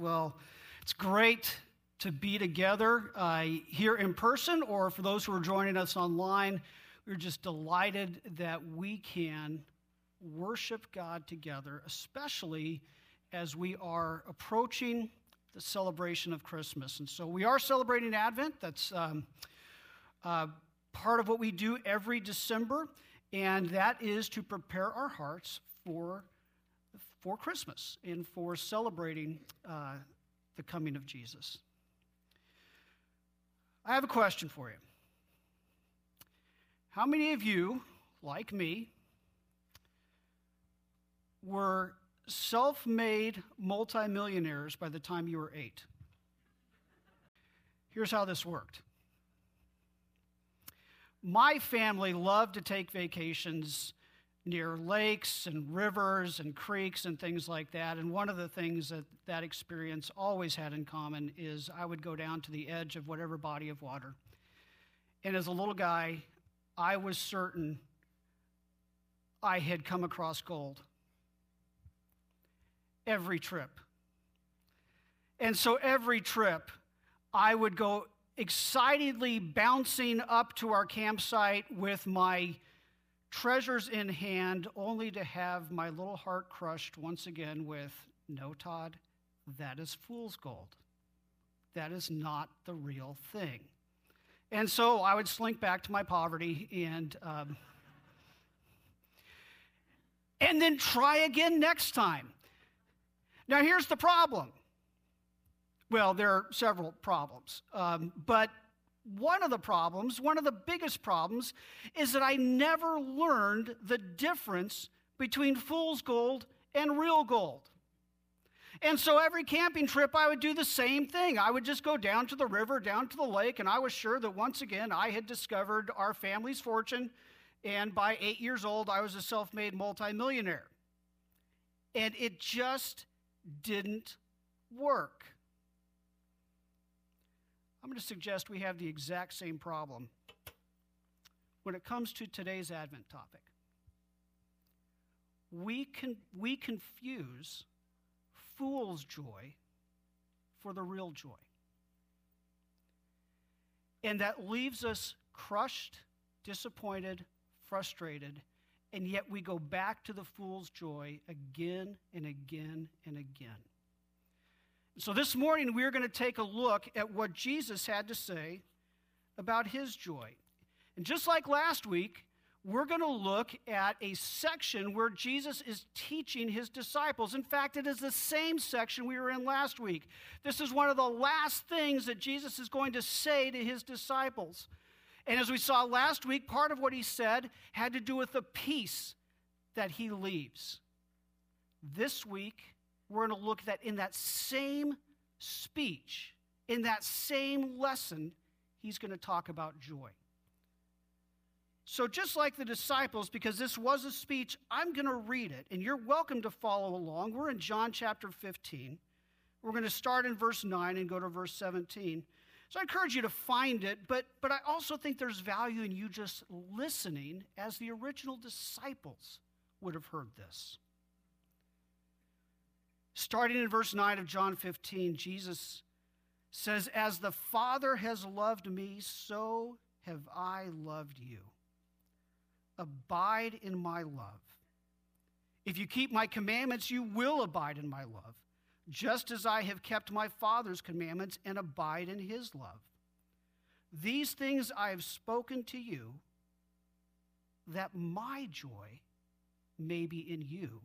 Well, it's great to be together here in person, or for those who are joining us online, we're just delighted that we can worship God together, especially as we are approaching the celebration of Christmas. And so we are celebrating Advent. That's part of what we do every December, and that is to prepare our hearts for Christmas and for celebrating the coming of Jesus. I have a question for you. How many of you, like me, were self-made multimillionaires by the time you were 8? Here's how this worked. My family loved to take vacations near lakes and rivers and creeks and things like that. And one of the things that experience always had in common is I would go down to the edge of whatever body of water. And as a little guy, I was certain I had come across gold every trip. And so every trip, I would go excitedly bouncing up to our campsite with my treasures in hand, only to have my little heart crushed once again with, "No, Todd, that is fool's gold. That is not the real thing." And so I would slink back to my poverty and then try again next time. Now, here's the problem. Well, there are several problems, but one of the biggest problems, is that I never learned the difference between fool's gold and real gold. And so every camping trip, I would do the same thing. I would just go down to the river, down to the lake, and I was sure that once again, I had discovered our family's fortune, and by 8 years old, I was a self-made multimillionaire. And it just didn't work. I'm going to suggest we have the exact same problem when it comes to today's Advent topic. We confuse fool's joy for the real joy. And that leaves us crushed, disappointed, frustrated, and yet we go back to the fool's joy again and again and again. So this morning, we're going to take a look at what Jesus had to say about his joy. And just like last week, we're going to look at a section where Jesus is teaching his disciples. In fact, it is the same section we were in last week. This is one of the last things that Jesus is going to say to his disciples. And as we saw last week, part of what he said had to do with the peace that he leaves. This week, we're going to look at that in that same speech, in that same lesson, he's going to talk about joy. So just like the disciples, because this was a speech, I'm going to read it, and you're welcome to follow along. We're in John chapter 15. We're going to start in verse 9 and go to verse 17. So I encourage you to find it, but I also think there's value in you just listening as the original disciples would have heard this. Starting in verse 9 of John 15, Jesus says, "As the Father has loved me, so have I loved you. Abide in my love. If you keep my commandments, you will abide in my love, just as I have kept my Father's commandments and abide in his love. These things I have spoken to you, that my joy may be in you,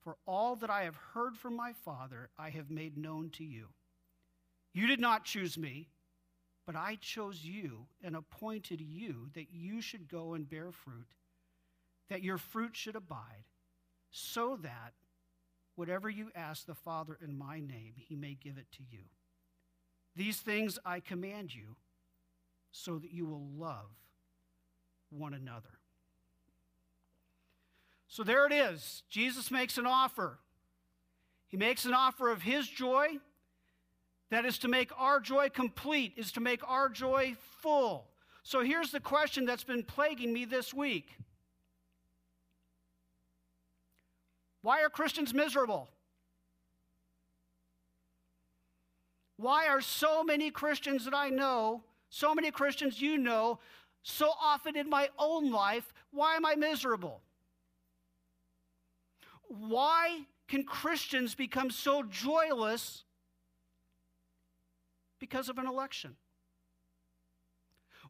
For all that I have heard from my Father, I have made known to you. You did not choose me, but I chose you and appointed you that you should go and bear fruit, that your fruit should abide, so that whatever you ask the Father in my name, he may give it to you. These things I command you so that you will love one another. So there it is. Jesus makes an offer. He makes an offer of his joy that is to make our joy complete, is to make our joy full. So here's the question that's been plaguing me this week. Why are Christians miserable? Why are so many Christians that I know, so many Christians you know, so often in my own life, why am I miserable? Why can Christians become so joyless because of an election?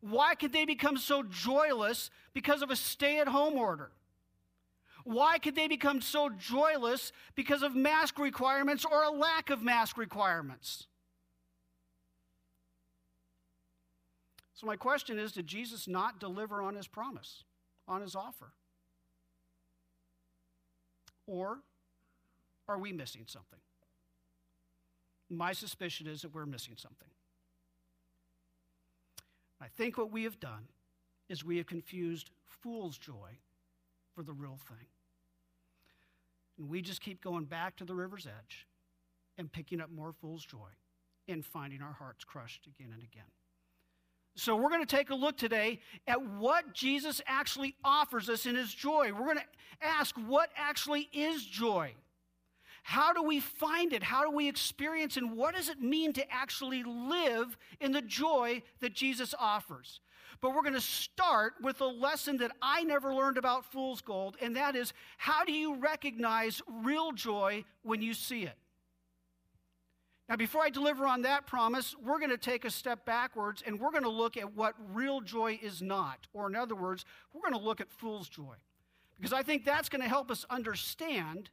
Why could they become so joyless because of a stay-at-home order? Why could they become so joyless because of mask requirements or a lack of mask requirements? So my question is, did Jesus not deliver on his promise, on his offer? Or are we missing something? My suspicion is that we're missing something. I think what we have done is we have confused fool's joy for the real thing. And we just keep going back to the river's edge and picking up more fool's joy and finding our hearts crushed again and again. So we're going to take a look today at what Jesus actually offers us in his joy. We're going to ask, what actually is joy? How do we find it? How do we experience it? And what does it mean to actually live in the joy that Jesus offers? But we're going to start with a lesson that I never learned about fool's gold, and that is, how do you recognize real joy when you see it? Now, before I deliver on that promise, we're going to take a step backwards, and we're going to look at what real joy is not. Or in other words, we're going to look at fool's joy, because I think that's going to help us understand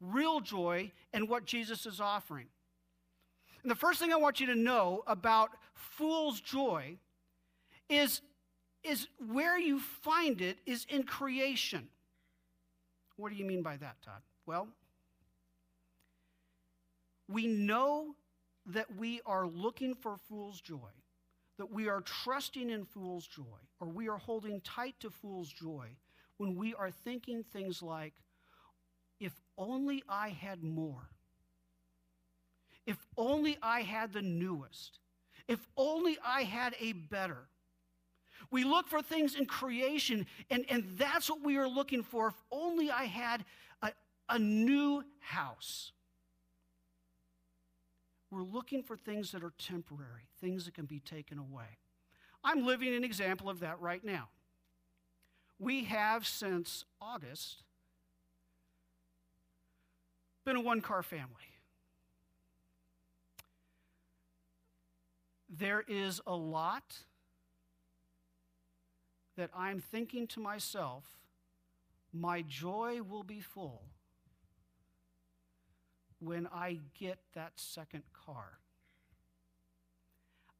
real joy and what Jesus is offering. And the first thing I want you to know about fool's joy is where you find it is in creation. What do you mean by that, Todd? Well, we know that we are looking for fool's joy, that we are trusting in fool's joy, or we are holding tight to fool's joy when we are thinking things like, if only I had more. If only I had the newest. If only I had a better. We look for things in creation, and that's what we are looking for. If only I had a new house. We're looking for things that are temporary, things that can be taken away. I'm living an example of that right now. We have, since August, been a one-car family. There is a lot that I'm thinking to myself, my joy will be full when I get that second car.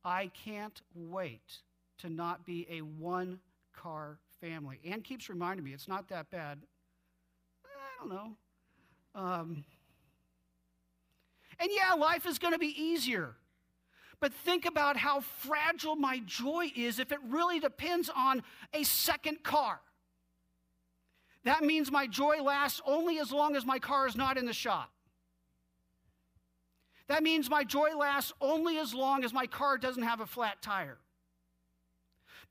I can't wait to not be a one-car family. Ann keeps reminding me, it's not that bad. I don't know. And yeah, life is going to be easier. But think about how fragile my joy is if it really depends on a second car. That means my joy lasts only as long as my car is not in the shop. That means my joy lasts only as long as my car doesn't have a flat tire.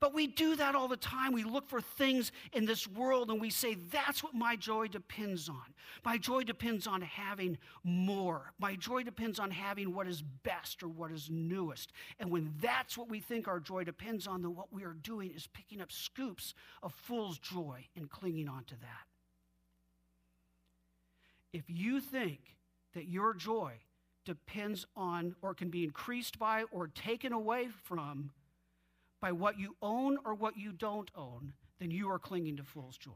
But we do that all the time. We look for things in this world and we say, that's what my joy depends on. My joy depends on having more. My joy depends on having what is best or what is newest. And when that's what we think our joy depends on, then what we are doing is picking up scoops of fool's joy and clinging on to that. If you think that your joy depends on or can be increased by or taken away from by what you own or what you don't own, then you are clinging to fool's joy.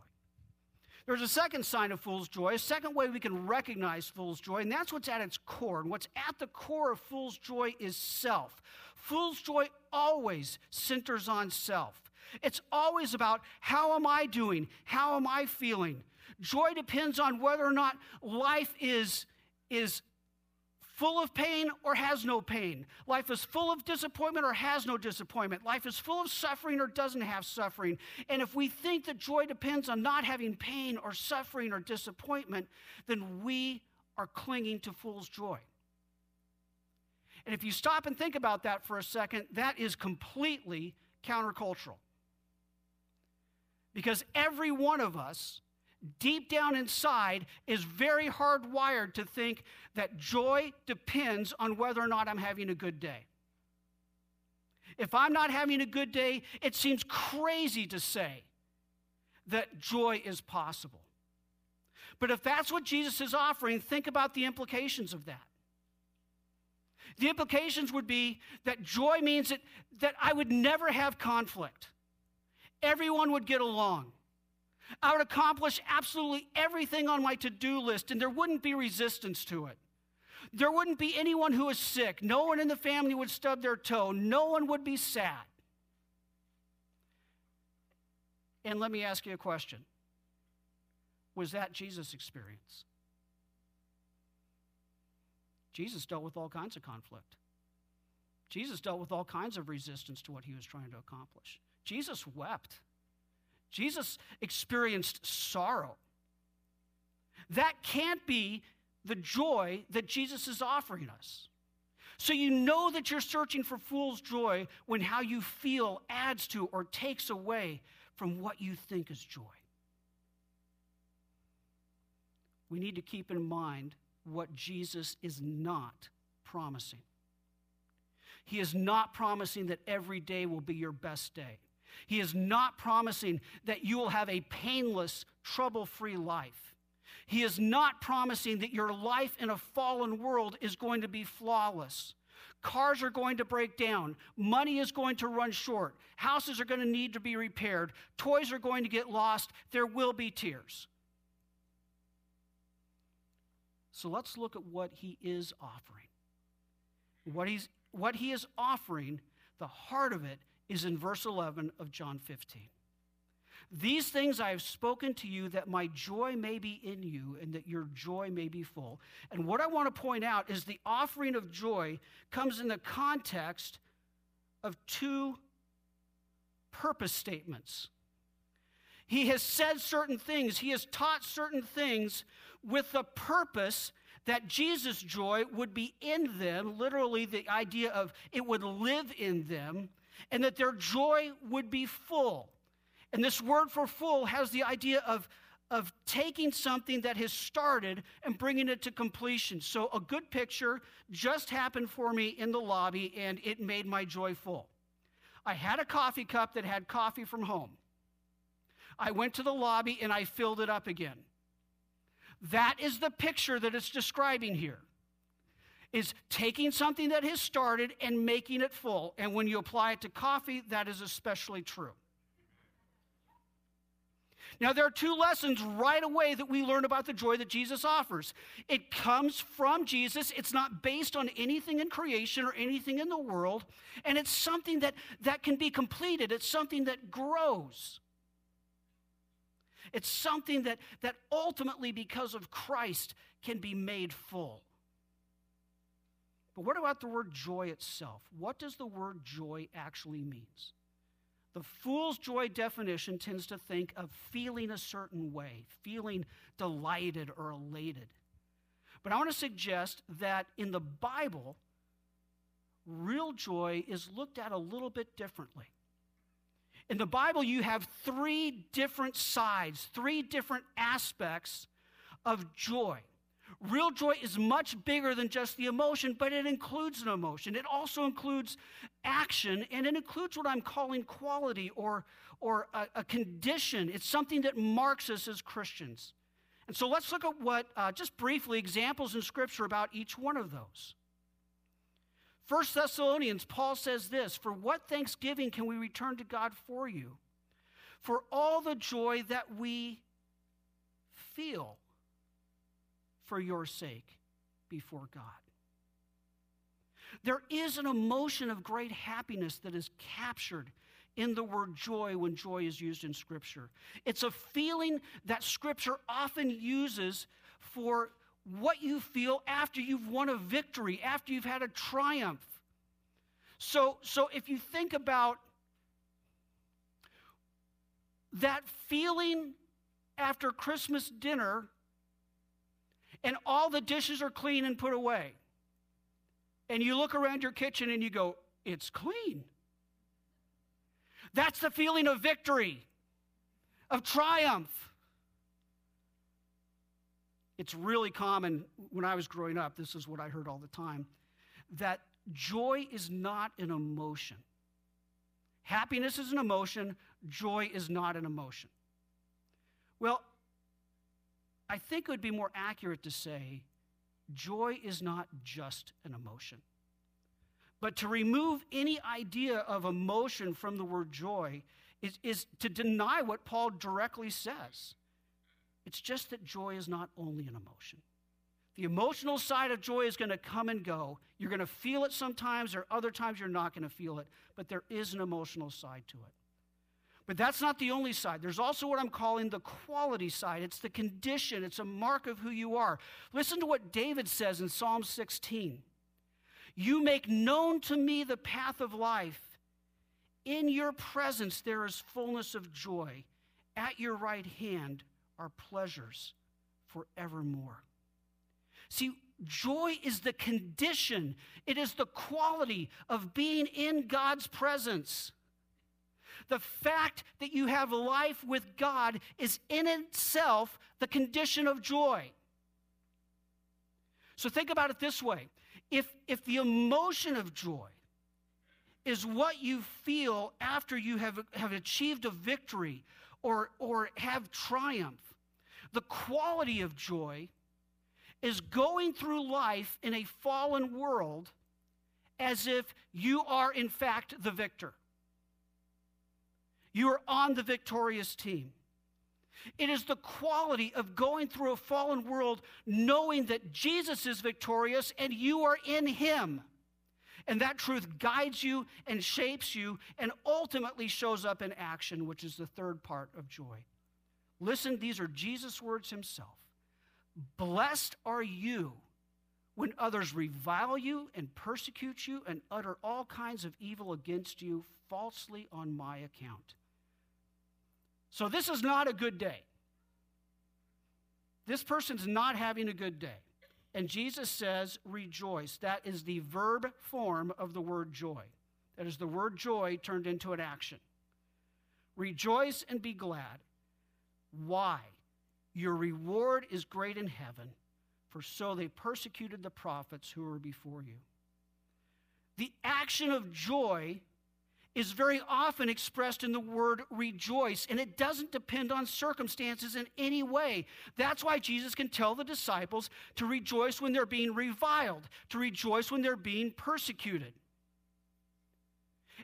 There's a second sign of fool's joy, a second way we can recognize fool's joy, and that's what's at its core. And what's at the core of fool's joy is self. Fool's joy always centers on self. It's always about, how am I doing? How am I feeling? Joy depends on whether or not life is full of pain or has no pain. Life is full of disappointment or has no disappointment. Life is full of suffering or doesn't have suffering. And if we think that joy depends on not having pain or suffering or disappointment, then we are clinging to fool's joy. And if you stop and think about that for a second, that is completely countercultural. Because every one of us, deep down inside, is very hardwired to think that joy depends on whether or not I'm having a good day. If I'm not having a good day, it seems crazy to say that joy is possible. But if that's what Jesus is offering, think about the implications of that. The implications would be that joy means that I would never have conflict. Everyone would get along. I would accomplish absolutely everything on my to-do list, and there wouldn't be resistance to it. There wouldn't be anyone who is sick. No one in the family would stub their toe. No one would be sad. And let me ask you a question. Was that Jesus' experience? Jesus dealt with all kinds of conflict. Jesus dealt with all kinds of resistance to what he was trying to accomplish. Jesus wept. Jesus experienced sorrow. That can't be the joy that Jesus is offering us. So you know that you're searching for fool's joy when how you feel adds to or takes away from what you think is joy. We need to keep in mind what Jesus is not promising. He is not promising that every day will be your best day. He is not promising that you will have a painless, trouble-free life. He is not promising that your life in a fallen world is going to be flawless. Cars are going to break down. Money is going to run short. Houses are going to need to be repaired. Toys are going to get lost. There will be tears. So let's look at what he is offering. What he is offering, the heart of it, is in verse 11 of John 15. These things I have spoken to you, that my joy may be in you and that your joy may be full. And what I want to point out is the offering of joy comes in the context of two purpose statements. He has said certain things. He has taught certain things with the purpose that Jesus' joy would be in them, literally the idea of it would live in them, and that their joy would be full. And this word for full has the idea of taking something that has started and bringing it to completion. So a good picture just happened for me in the lobby, and it made my joy full. I had a coffee cup that had coffee from home. I went to the lobby, and I filled it up again. That is the picture that it's describing here, is taking something that has started and making it full. And when you apply it to coffee, that is especially true. Now, there are two lessons right away that we learn about the joy that Jesus offers. It comes from Jesus. It's not based on anything in creation or anything in the world. And it's something that can be completed. It's something that grows. It's something that ultimately, because of Christ, can be made full. But what about the word joy itself? What does the word joy actually mean? The fool's joy definition tends to think of feeling a certain way, feeling delighted or elated. But I want to suggest that in the Bible, real joy is looked at a little bit differently. In the Bible, you have three different sides, three different aspects of joy. Real joy is much bigger than just the emotion, but it includes an emotion. It also includes action, and it includes what I'm calling quality or a condition. It's something that marks us as Christians. And so let's look at what, just briefly, examples in Scripture about each one of those. 1 Thessalonians, Paul says this, "For what thanksgiving can we return to God for you? For all the joy that we feel for your sake before God." There is an emotion of great happiness that is captured in the word joy when joy is used in Scripture. It's a feeling that Scripture often uses for what you feel after you've won a victory, after you've had a triumph. So if you think about that feeling after Christmas dinner and all the dishes are clean and put away, and you look around your kitchen and you go, it's clean. That's the feeling of victory, of triumph. It's really common. When I was growing up, this is what I heard all the time, that joy is not an emotion. Happiness is an emotion. Joy is not an emotion. Well, I think it would be more accurate to say joy is not just an emotion. But to remove any idea of emotion from the word joy is to deny what Paul directly says. It's just that joy is not only an emotion. The emotional side of joy is going to come and go. You're going to feel it sometimes, or other times you're not going to feel it, but there is an emotional side to it. But that's not the only side. There's also what I'm calling the quality side. It's the condition. It's a mark of who you are. Listen to what David says in Psalm 16. You make known to me the path of life. In your presence there is fullness of joy. At your right hand are pleasures forevermore. See, joy is the condition. It is the quality of being in God's presence. The fact that you have life with God is in itself the condition of joy. So think about it this way. If the emotion of joy is what you feel after you have achieved a victory or have triumph, the quality of joy is going through life in a fallen world as if you are, in fact, the victor. You are on the victorious team. It is the quality of going through a fallen world knowing that Jesus is victorious and you are in him. And that truth guides you and shapes you and ultimately shows up in action, which is the third part of joy. Listen, these are Jesus' words himself. Blessed are you when others revile you and persecute you and utter all kinds of evil against you falsely on my account. So this is not a good day. This person's not having a good day. And Jesus says, rejoice. That is the verb form of the word joy. That is the word joy turned into an action. Rejoice and be glad. Why? Your reward is great in heaven, for so they persecuted the prophets who were before you. The action of joy is very often expressed in the word rejoice, and it doesn't depend on circumstances in any way. That's why Jesus can tell the disciples to rejoice when they're being reviled, to rejoice when they're being persecuted.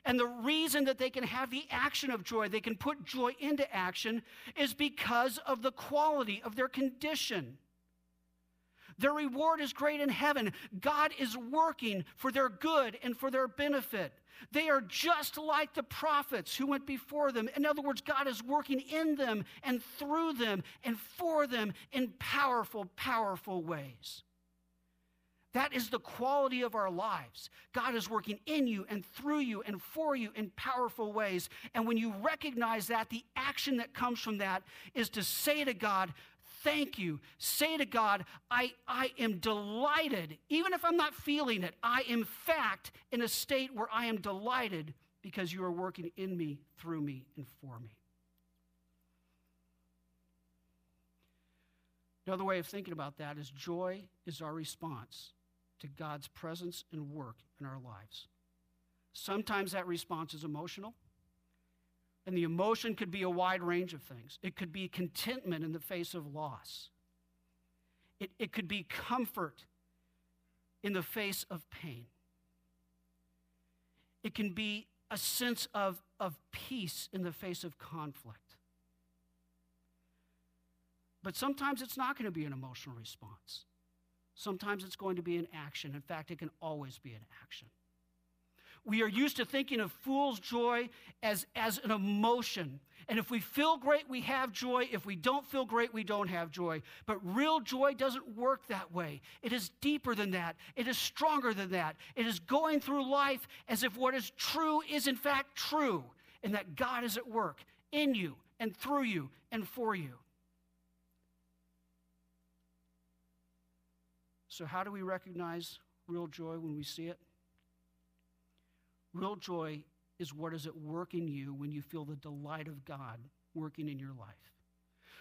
And the reason that they can have the action of joy, they can put joy into action, is because of the quality of their condition. Their reward is great in heaven. God is working for their good and for their benefit. They are just like the prophets who went before them. In other words, God is working in them and through them and for them in powerful, powerful ways. That is the quality of our lives. God is working in you and through you and for you in powerful ways. And when you recognize that, the action that comes from that is to say to God, thank you. Say to God, I am delighted. Even if I'm not feeling it, I am, in fact, in a state where I am delighted because you are working in me, through me, and for me. Another way of thinking about that is joy is our response to God's presence and work in our lives. Sometimes that response is emotional. And the emotion could be a wide range of things. It could be contentment in the face of loss. It could be comfort in the face of pain. It can be a sense of peace in the face of conflict. But sometimes it's not going to be an emotional response. Sometimes it's going to be an action. In fact, it can always be an action. We are used to thinking of fool's joy as an emotion. And if we feel great, we have joy. If we don't feel great, we don't have joy. But real joy doesn't work that way. It is deeper than that. It is stronger than that. It is going through life as if what is true is in fact true, and that God is at work in you and through you and for you. So how do we recognize real joy when we see it? Real joy is what is at work in you when you feel the delight of God working in your life.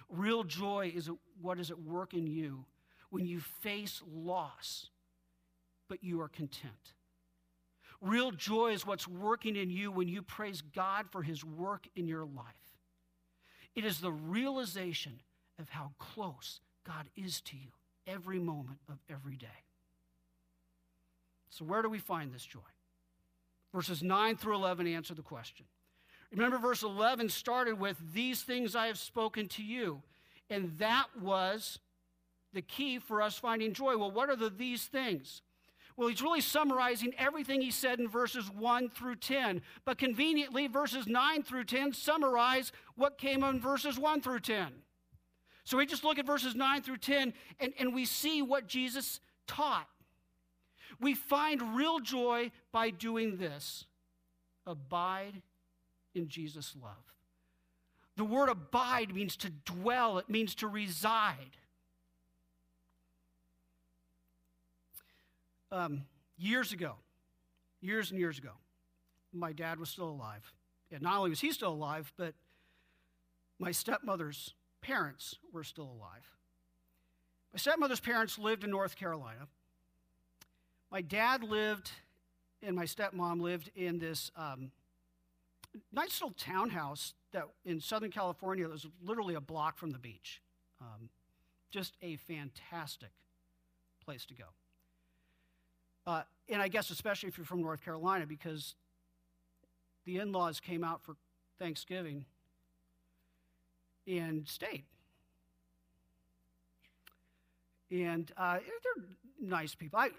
Real joy is what is at work in you when you face loss, but you are content. Real joy is what's working in you when you praise God for his work in your life. It is the realization of how close God is to you every moment of every day. So where do we find this joy? Verses 9 through 11 answer the question. Remember, verse 11 started with, "These things I have spoken to you." And that was the key for us finding joy. Well, what are these things? Well, he's really summarizing everything he said in verses 1 through 10. But conveniently, verses 9 through 10 summarize what came in verses 1 through 10. So we just look at verses 9 through 10, and we see what Jesus taught. We find real joy by doing this: abide in Jesus' love. The word abide means to dwell. It means to reside. Years and years ago, my dad was still alive. And not only was he still alive, but my stepmother's parents were still alive. My stepmother's parents lived in North Carolina. My dad lived and my stepmom lived in this nice little townhouse that in Southern California that was literally a block from the beach. Just a fantastic place to go. And I guess especially if you're from North Carolina, because the in-laws came out for Thanksgiving and stayed. And they're nice people. I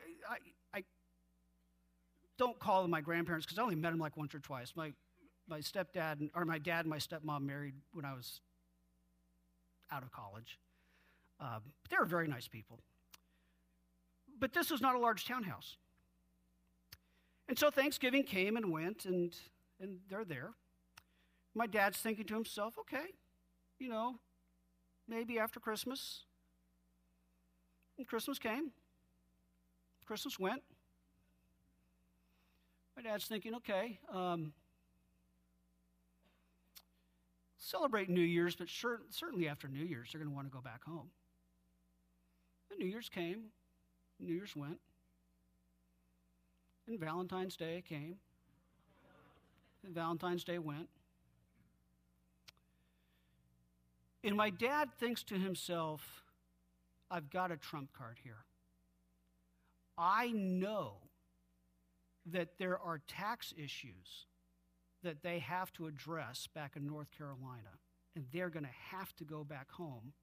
don't call them my grandparents because I only met them like once or twice. My dad and my stepmom married when I was out of college. But they were very nice people. But this was not a large townhouse. And so Thanksgiving came and went, and they're there. My dad's thinking to himself, okay, maybe after Christmas. And Christmas came. Christmas went. My dad's thinking, okay, celebrate New Year's, but certainly after New Year's, they're going to want to go back home. And New Year's came. New Year's went. And Valentine's Day came. And Valentine's Day went. And my dad thinks to himself, I've got a trump card here. I know that there are tax issues that they have to address back in North Carolina, and they're going to have to go back home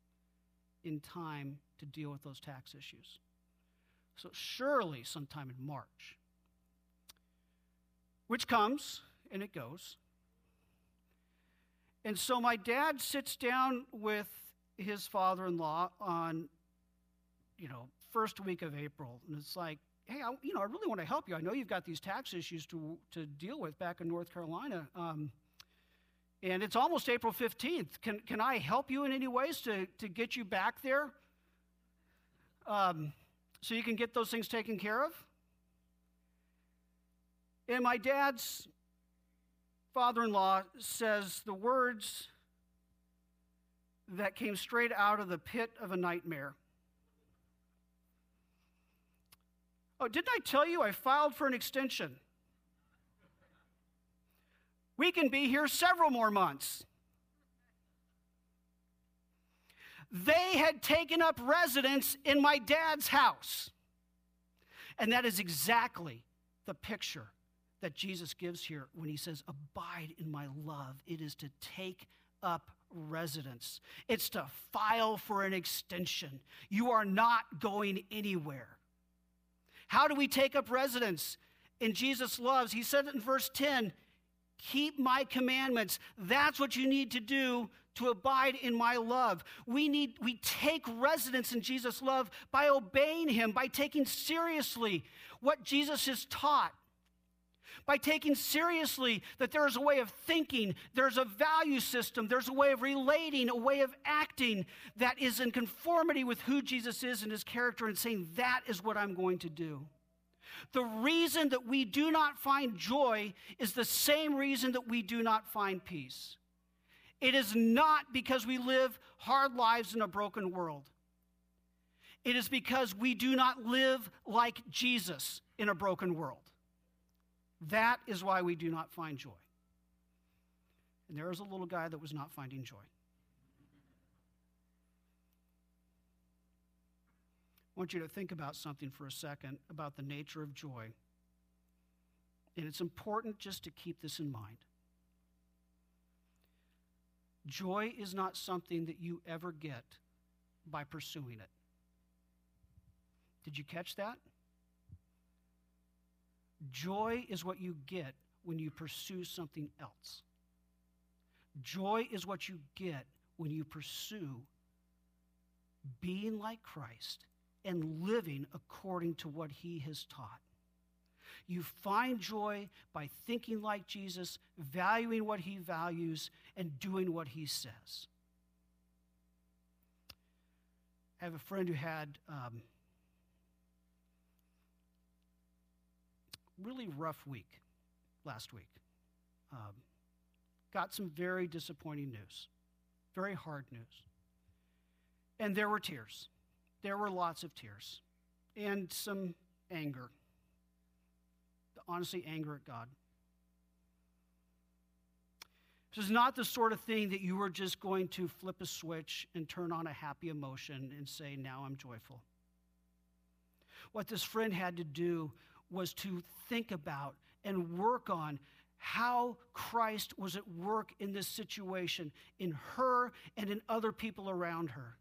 in time to deal with those tax issues. So surely sometime in March, which comes and it goes. And so my dad sits down with his father-in-law on, first week of April, and it's like, hey, I really want to help you. I know you've got these tax issues to deal with back in North Carolina, and it's almost April 15th. Can I help you in any ways to get you back there so you can get those things taken care of? And my dad's father-in-law says the words that came straight out of the pit of a nightmare. Oh, didn't I tell you I filed for an extension? We can be here several more months. They had taken up residence in my dad's house. And that is exactly the picture that Jesus gives here when he says, abide in my love. It is to take up residence. It's to file for an extension. You are not going anywhere. How do we take up residence in Jesus' love? He said it in verse 10, keep my commandments. That's what you need to do to abide in my love. We take residence in Jesus' love by obeying him, by taking seriously what Jesus has taught, by taking seriously that there is a way of thinking, there's a value system, there's a way of relating, a way of acting that is in conformity with who Jesus is and his character, and saying, that is what I'm going to do. The reason that we do not find joy is the same reason that we do not find peace. It is not because we live hard lives in a broken world. It is because we do not live like Jesus in a broken world. That is why we do not find joy. And there is a little guy that was not finding joy. I want you to think about something for a second about the nature of joy. And it's important just to keep this in mind. Joy is not something that you ever get by pursuing it. Did you catch that? Joy is what you get when you pursue something else. Joy is what you get when you pursue being like Christ and living according to what he has taught. You find joy by thinking like Jesus, valuing what he values, and doing what he says. I have a friend who had really rough week last week. Got some very disappointing news, very hard news. And there were tears. There were lots of tears and some anger. Honestly, anger at God. This is not the sort of thing that you were just going to flip a switch and turn on a happy emotion and say, now I'm joyful. What this friend had to do was to think about and work on how Christ was at work in this situation, in her and in other people around her.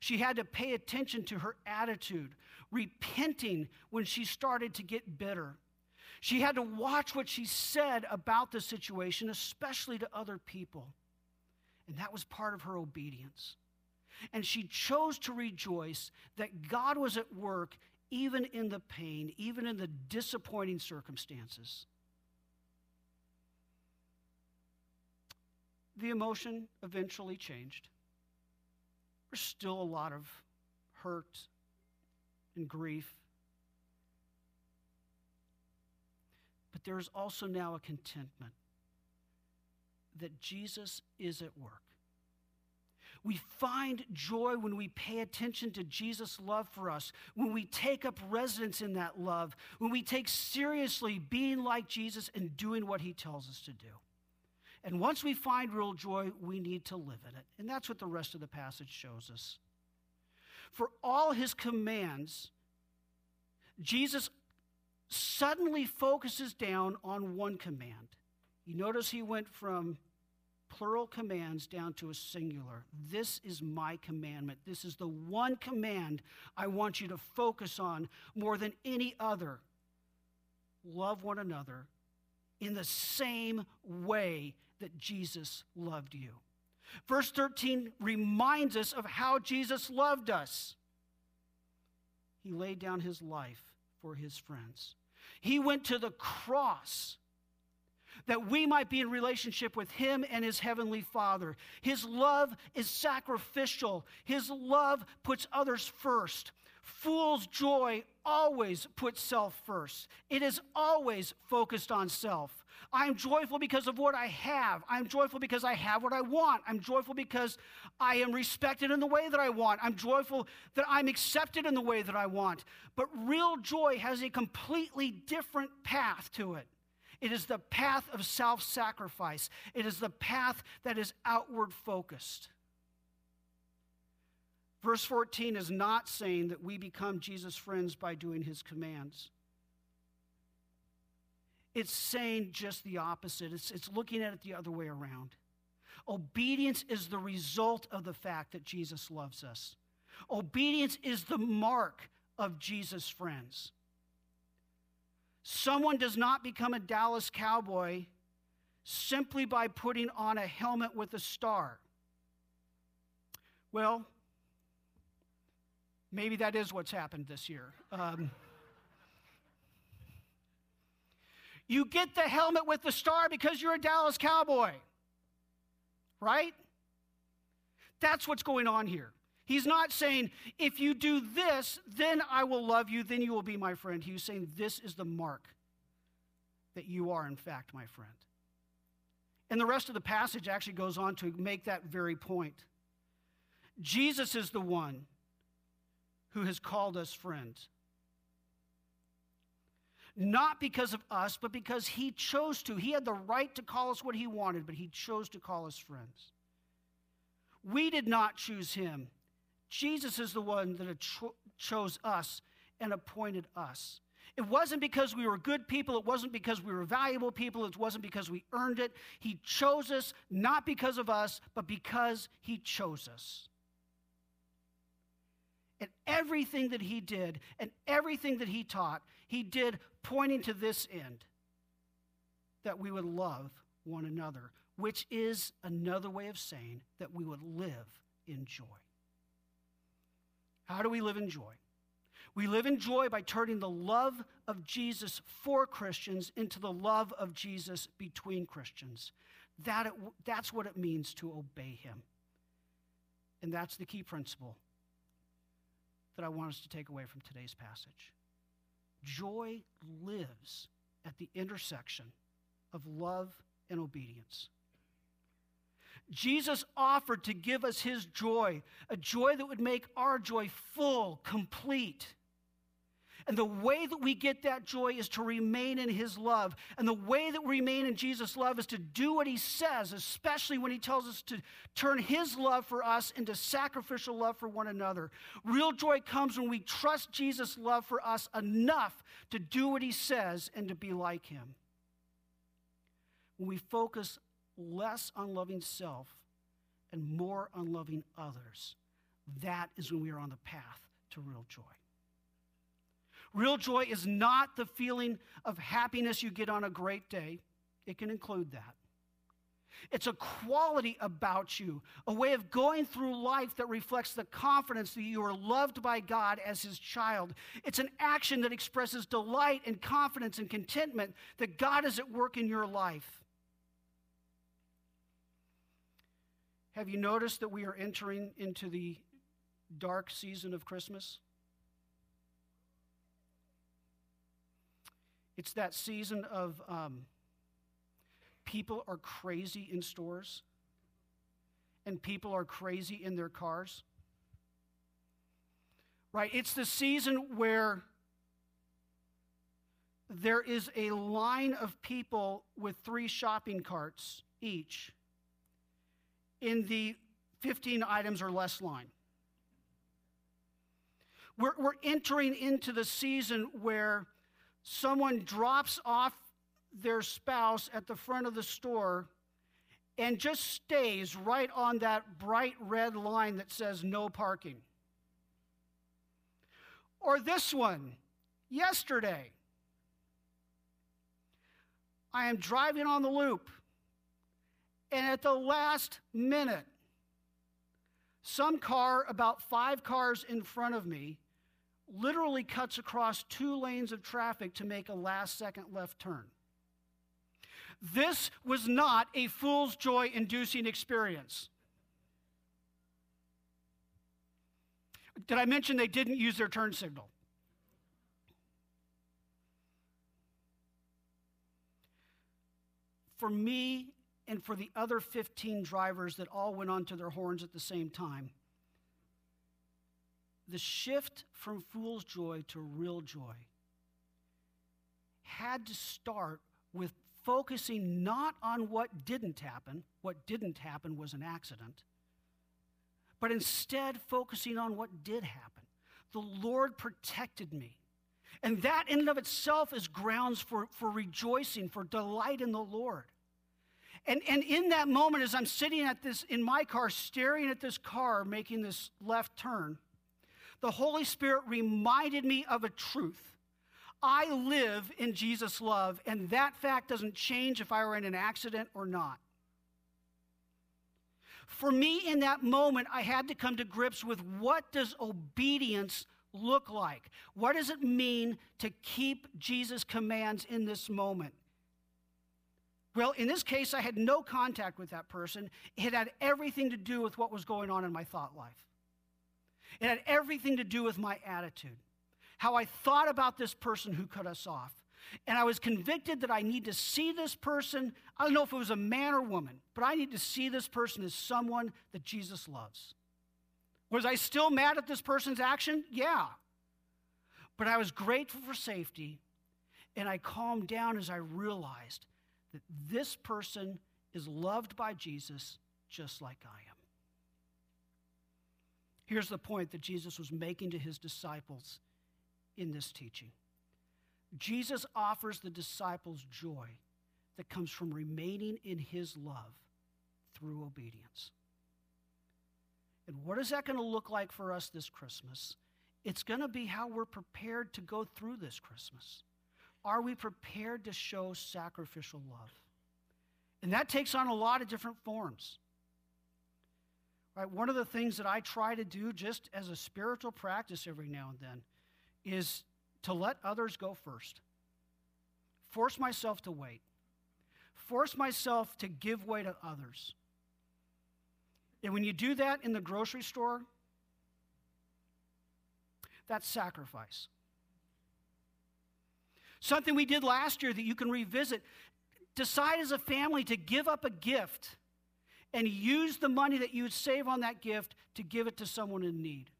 She had to pay attention to her attitude, repenting when she started to get bitter. She had to watch what she said about the situation, especially to other people. And that was part of her obedience. And she chose to rejoice that God was at work even in the pain, even in the disappointing circumstances. The emotion eventually changed. There's still a lot of hurt and grief. But there is also now a contentment that Jesus is at work. We find joy when we pay attention to Jesus' love for us, when we take up residence in that love, when we take seriously being like Jesus and doing what he tells us to do. And once we find real joy, we need to live in it. And that's what the rest of the passage shows us. For all his commands, Jesus suddenly focuses down on one command. You notice he went from plural commands down to a singular. This is my commandment. This is the one command I want you to focus on more than any other. Love one another in the same way that Jesus loved you. Verse 13 reminds us of how Jesus loved us. He laid down his life for his friends. He went to the cross that we might be in relationship with him and his heavenly Father. His love is sacrificial. His love puts others first. Fool's joy always puts self first. It is always focused on self. I'm joyful because of what I have. I'm joyful because I have what I want. I'm joyful because I am respected in the way that I want. I'm joyful that I'm accepted in the way that I want. But real joy has a completely different path to it. It is the path of self-sacrifice. It is the path that is outward focused. Verse 14 is not saying that we become Jesus' friends by doing his commands. It's saying just the opposite. It's looking at it the other way around. Obedience is the result of the fact that Jesus loves us. Obedience is the mark of Jesus' friends. Someone does not become a Dallas Cowboy simply by putting on a helmet with a star. Well, maybe that is what's happened this year. You get the helmet with the star because you're a Dallas Cowboy, right? That's what's going on here. He's not saying, if you do this, then I will love you, then you will be my friend. He's saying this is the mark that you are, in fact, my friend. And the rest of the passage actually goes on to make that very point. Jesus is the one who has called us friends. Not because of us, but because he chose to. He had the right to call us what he wanted, but he chose to call us friends. We did not choose him. Jesus is the one that chose us and appointed us. It wasn't because we were good people. It wasn't because we were valuable people. It wasn't because we earned it. He chose us, not because of us, but because he chose us. And everything that he did and everything that he taught, he did pointing to this end, that we would love one another, which is another way of saying that we would live in joy. How do we live in joy? We live in joy by turning the love of Jesus for Christians into the love of Jesus between Christians. That's what it means to obey him. And that's the key principle that I want us to take away from today's passage. Joy lives at the intersection of love and obedience. Jesus offered to give us his joy, a joy that would make our joy full, complete. And the way that we get that joy is to remain in his love. And the way that we remain in Jesus' love is to do what he says, especially when he tells us to turn his love for us into sacrificial love for one another. Real joy comes when we trust Jesus' love for us enough to do what he says and to be like him. When we focus less on loving self and more on loving others, that is when we are on the path to real joy. Real joy is not the feeling of happiness you get on a great day. It can include that. It's a quality about you, a way of going through life that reflects the confidence that you are loved by God as his child. It's an action that expresses delight and confidence and contentment that God is at work in your life. Have you noticed that we are entering into the dark season of Christmas? It's that season of people are crazy in stores, and people are crazy in their cars. Right? It's the season where there is a line of people with 3 shopping carts each in the 15 items or less line. We're entering into the season where someone drops off their spouse at the front of the store and just stays right on that bright red line that says no parking. Or this one, yesterday. I am driving on the loop. And at the last minute, some car, about 5 cars in front of me, literally cuts across 2 lanes of traffic to make a last-second left turn. This was not a fool's joy-inducing experience. Did I mention they didn't use their turn signal? For me, and for the other 15 drivers that all went onto their horns at the same time, the shift from fool's joy to real joy had to start with focusing not on what didn't happen. What didn't happen was an accident, but instead focusing on what did happen. The Lord protected me. And that in and of itself is grounds for rejoicing, for delight in the Lord. And in that moment, as I'm sitting at this in my car, staring at this car making this left turn, the Holy Spirit reminded me of a truth. I live in Jesus' love, and that fact doesn't change if I were in an accident or not. For me, in that moment, I had to come to grips with what does obedience look like? What does it mean to keep Jesus' commands in this moment? Well, in this case, I had no contact with that person. It had everything to do with what was going on in my thought life. It had everything to do with my attitude, how I thought about this person who cut us off. And I was convicted that I need to see this person. I don't know if it was a man or woman, but I need to see this person as someone that Jesus loves. Was I still mad at this person's action? Yeah. But I was grateful for safety, and I calmed down as I realized that this person is loved by Jesus just like I am. Here's the point that Jesus was making to his disciples in this teaching. Jesus offers the disciples joy that comes from remaining in his love through obedience. And what is that going to look like for us this Christmas? It's going to be how we're prepared to go through this Christmas. Are we prepared to show sacrificial love? And that takes on a lot of different forms. Right? One of the things that I try to do just as a spiritual practice every now and then is to let others go first. Force myself to wait. Force myself to give way to others. And when you do that in the grocery store, that's sacrifice. Something we did last year that you can revisit. Decide as a family to give up a gift and use the money that you would save on that gift to give it to someone in need.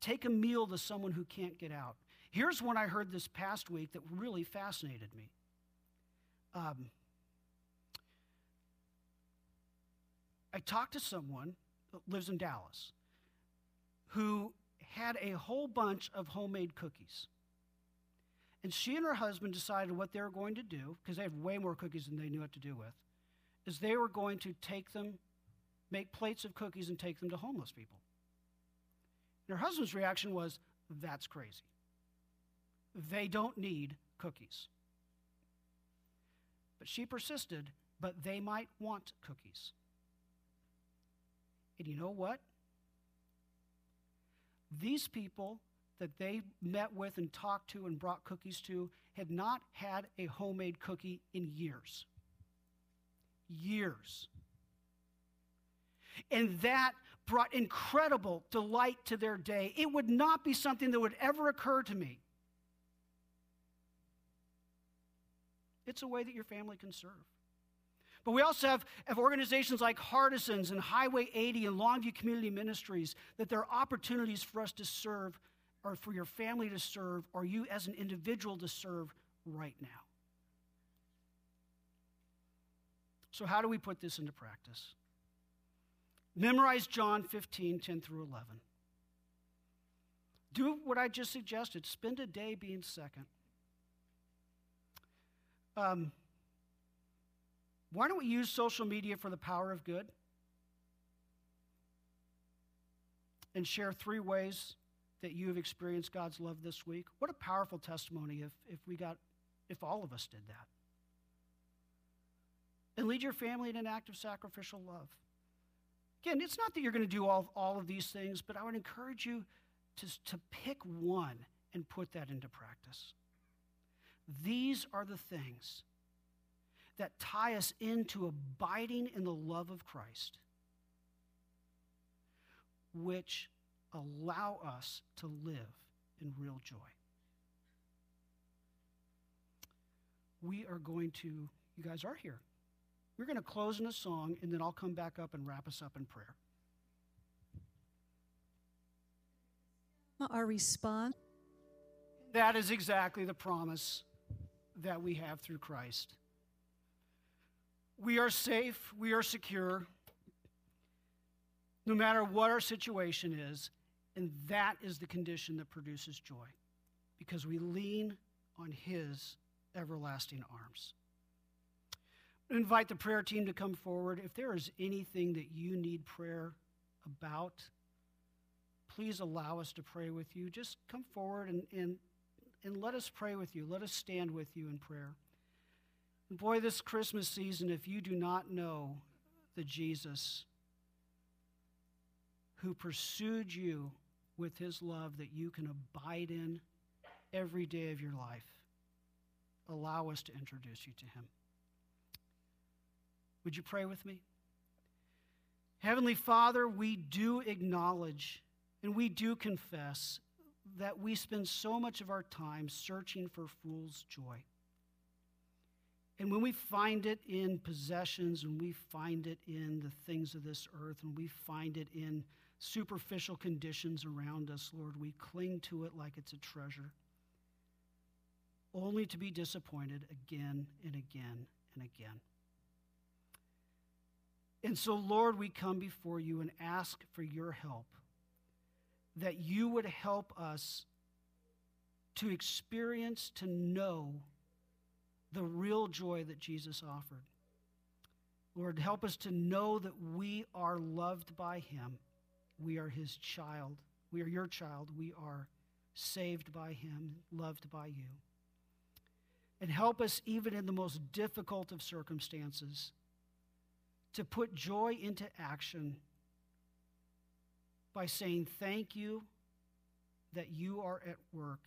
Take a meal to someone who can't get out. Here's one I heard this past week that really fascinated me. I talked to someone that lives in Dallas who had a whole bunch of homemade cookies. And she and her husband decided what they were going to do, because they had way more cookies than they knew what to do with, is they were going to take them, make plates of cookies and take them to homeless people. And her husband's reaction was, that's crazy. They don't need cookies. But she persisted, but they might want cookies. And you know what? These people that they met with and talked to and brought cookies to had not had a homemade cookie in years. Years. And that brought incredible delight to their day. It would not be something that would ever occur to me. It's a way that your family can serve. But we also have organizations like Hardisons and Highway 80 and Longview Community Ministries, that there are opportunities for us to serve, or for your family to serve, or you as an individual to serve right now. So how do we put this into practice? Memorize John 15, 10 through 11. Do what I just suggested. Spend a day being second. Why don't we use social media for the power of good and share 3 ways that you have experienced God's love this week? What a powerful testimony if all of us did that. And lead your family in an act of sacrificial love. Again, it's not that you're going to do all of these things, but I would encourage you to pick one and put that into practice. These are the things that tie us into abiding in the love of Christ, which allow us to live in real joy. We are going to, you guys are here. We're going to close in a song, and then I'll come back up and wrap us up in prayer. Our response. That is exactly the promise that we have through Christ. We are safe, we are secure, no matter what our situation is, and that is the condition that produces joy, because we lean on his everlasting arms. I invite the prayer team to come forward. If there is anything that you need prayer about, please allow us to pray with you, just come forward and let us pray with you. Let us stand with you in prayer. And boy, this Christmas season, if you do not know the Jesus who pursued you with his love that you can abide in every day of your life, allow us to introduce you to him. Would you pray with me? Heavenly Father, we do acknowledge and we do confess that we spend so much of our time searching for fool's joy. And when we find it in possessions, and we find it in the things of this earth, and we find it in superficial conditions around us, Lord, we cling to it like it's a treasure, only to be disappointed again and again and again. And so, Lord, we come before you and ask for your help, that you would help us to experience, to know the real joy that Jesus offered. Lord, help us to know that we are loved by him. We are his child. We are your child. We are saved by him, loved by you. And help us, even in the most difficult of circumstances, to put joy into action by saying thank you that you are at work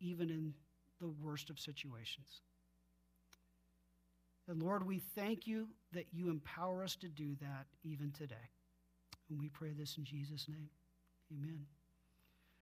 even in the worst of situations. And Lord, we thank you that you empower us to do that even today. And we pray this in Jesus' name. Amen.